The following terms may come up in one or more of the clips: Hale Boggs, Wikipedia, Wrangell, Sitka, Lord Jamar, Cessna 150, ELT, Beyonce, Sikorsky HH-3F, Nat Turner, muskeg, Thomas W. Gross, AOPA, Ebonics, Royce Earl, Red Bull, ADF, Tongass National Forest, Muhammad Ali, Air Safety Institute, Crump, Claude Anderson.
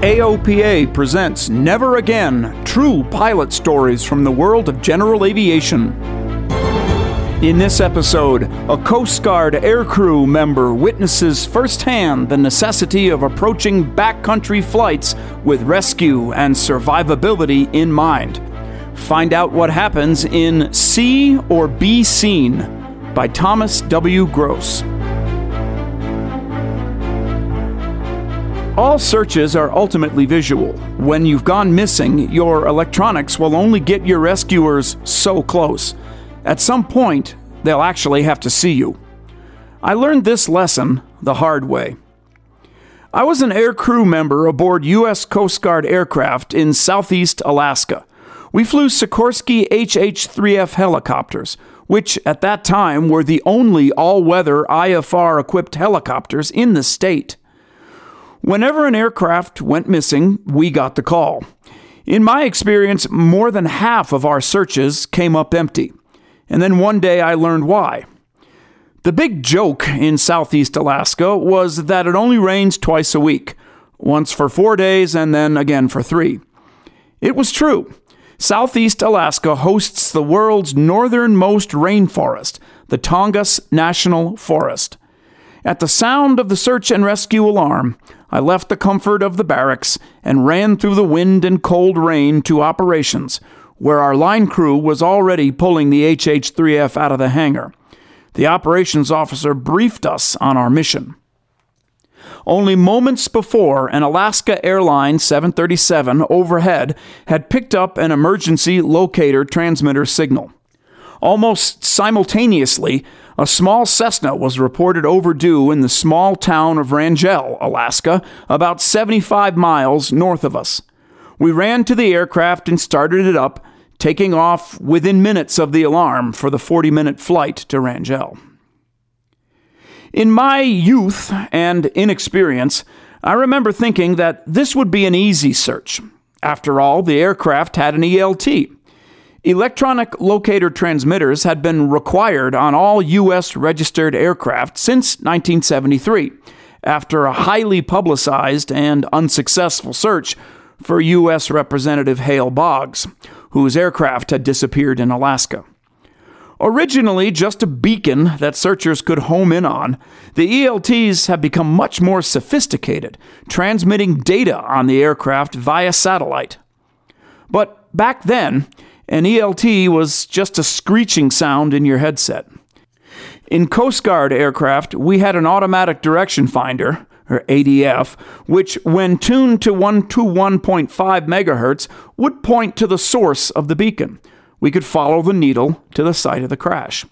AOPA presents Never Again, True Pilot Stories from the World of General Aviation. In this episode, a Coast Guard aircrew member witnesses firsthand the necessity of approaching backcountry flights with rescue and survivability in mind. Find out what happens in See or Be Seen by Thomas W. Gross. All searches are ultimately visual. When you've gone missing, your electronics will only get your rescuers so close. At some point, they'll actually have to see you. I learned this lesson the hard way. I was an air crew member aboard U.S. Coast Guard aircraft in southeast Alaska. We flew Sikorsky HH-3F helicopters, which at that time were the only all-weather IFR-equipped helicopters in the state. Whenever an aircraft went missing, we got the call. In my experience, more than half of our searches came up empty. And then one day I learned why. The big joke in southeast Alaska was that it only rains twice a week, once for 4 days and then again for 3. It was true. Southeast Alaska hosts the world's northernmost rainforest, the Tongass National Forest. At the sound of the search and rescue alarm, I left the comfort of the barracks and ran through the wind and cold rain to operations, where our line crew was already pulling the HH-3F out of the hangar. The operations officer briefed us on our mission. Only moments before, an Alaska Airlines 737 overhead had picked up an emergency locator transmitter signal. Almost simultaneously, a small Cessna was reported overdue in the small town of Wrangell, Alaska, about 75 miles north of us. We ran to the aircraft and started it up, taking off within minutes of the alarm for the 40-minute flight to Wrangell. In my youth and inexperience, I remember thinking that this would be an easy search. After all, the aircraft had an ELT. Electronic locator transmitters had been required on all U.S. registered aircraft since 1973, after a highly publicized and unsuccessful search for U.S. Representative Hale Boggs, whose aircraft had disappeared in Alaska. Originally just a beacon that searchers could home in on, the ELTs have become much more sophisticated, transmitting data on the aircraft via satellite. But back then, an ELT was just a screeching sound in your headset. In Coast Guard aircraft, we had an automatic direction finder, or ADF, which, when tuned to 121.5 megahertz, would point to the source of the beacon. We could follow the needle to the site of the crash.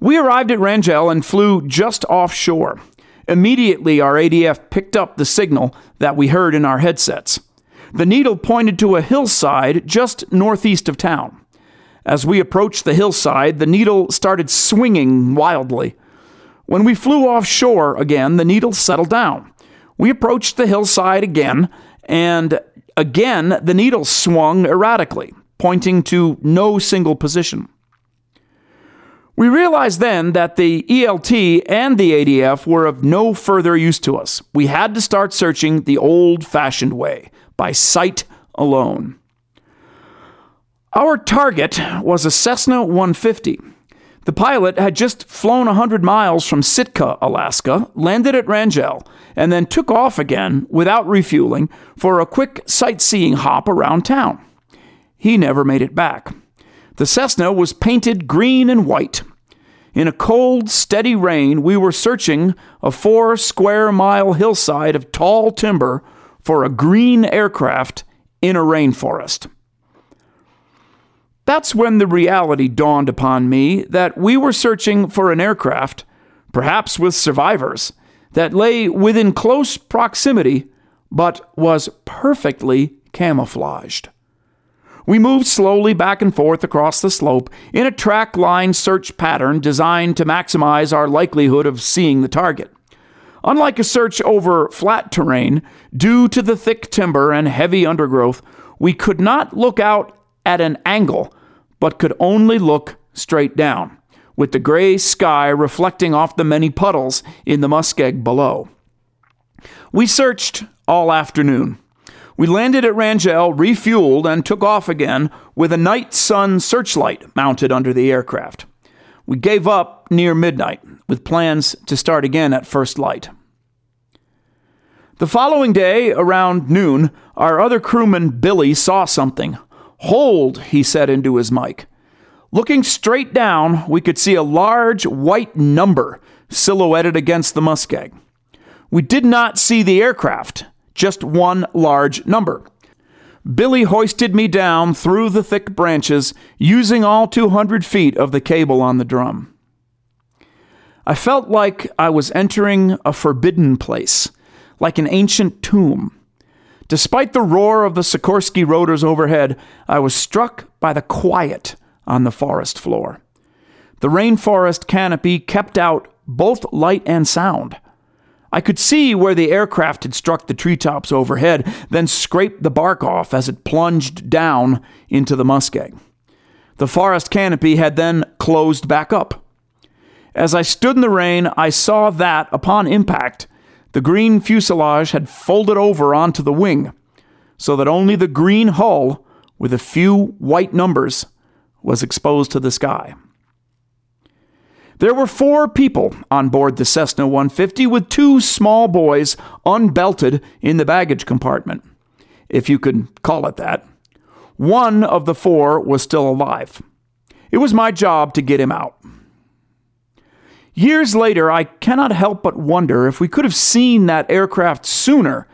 We arrived at Wrangell and flew just offshore. Immediately, our ADF picked up the signal that we heard in our headsets. The needle pointed to a hillside just northeast of town. As we approached the hillside, the needle started swinging wildly. When we flew offshore again, the needle settled down. We approached the hillside again, and again the needle swung erratically, pointing to no single position. We realized then that the ELT and the ADF were of no further use to us. We had to start searching the old-fashioned way, by sight alone. Our target was a Cessna 150. The pilot had just flown 100 miles from Sitka, Alaska, landed at Wrangell, and then took off again without refueling for a quick sightseeing hop around town. He never made it back. The Cessna was painted green and white. In a cold, steady rain, we were searching a 4-square-mile hillside of tall timber for a green aircraft in a rainforest. That's when the reality dawned upon me that we were searching for an aircraft, perhaps with survivors, that lay within close proximity but was perfectly camouflaged. We moved slowly back and forth across the slope in a track line search pattern designed to maximize our likelihood of seeing the target. Unlike a search over flat terrain, due to the thick timber and heavy undergrowth, we could not look out at an angle, but could only look straight down, with the gray sky reflecting off the many puddles in the muskeg below. We searched all afternoon. We landed at Wrangell, refueled, and took off again with a night sun searchlight mounted under the aircraft. We gave up near midnight, with plans to start again at first light. The following day, around noon, our other crewman, Billy, saw something. "Hold," he said into his mic. Looking straight down, we could see a large white number silhouetted against the muskeg. We did not see the aircraft, just one large number. Billy hoisted me down through the thick branches, using all 200 feet of the cable on the drum. I felt like I was entering a forbidden place, like an ancient tomb. Despite the roar of the Sikorsky rotors overhead, I was struck by the quiet on the forest floor. The rainforest canopy kept out both light and sound. I could see where the aircraft had struck the treetops overhead, then scraped the bark off as it plunged down into the muskeg. The forest canopy had then closed back up. As I stood in the rain, I saw that, upon impact, the green fuselage had folded over onto the wing, so that only the green hull, with a few white numbers, was exposed to the sky. There were 4 people on board the Cessna 150 with 2 small boys unbelted in the baggage compartment, if you could call it that. One of the 4 was still alive. It was my job to get him out. Years later, I cannot help but wonder if we could have seen that aircraft sooner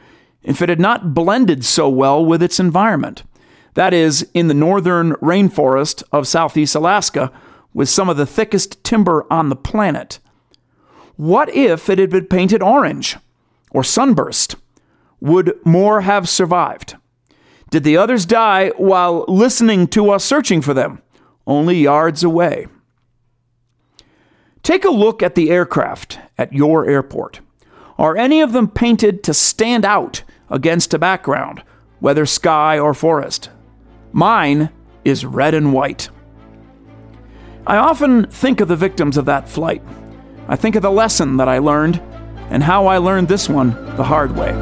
if it had not blended so well with its environment. That is, in the northern rainforest of southeast Alaska, with some of the thickest timber on the planet. What if it had been painted orange or sunburst? Would more have survived? Did the others die while listening to us searching for them, only yards away? Take a look at the aircraft at your airport. Are any of them painted to stand out against a background, whether sky or forest? Mine is red and white. I often think of the victims of that flight. I think of the lesson that I learned and how I learned this one the hard way.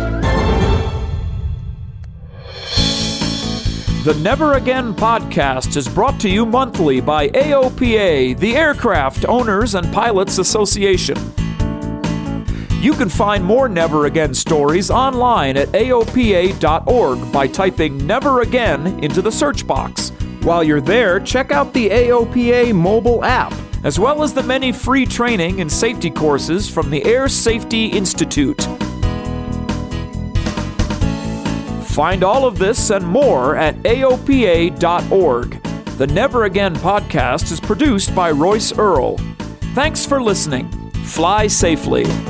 The Never Again podcast is brought to you monthly by AOPA, the Aircraft Owners and Pilots Association. You can find more Never Again stories online at AOPA.org by typing Never Again into the search box. While you're there, check out the AOPA mobile app, as well as the many free training and safety courses from the Air Safety Institute. Find all of this and more at AOPA.org. The Never Again podcast is produced by Royce Earl. Thanks for listening. Fly safely.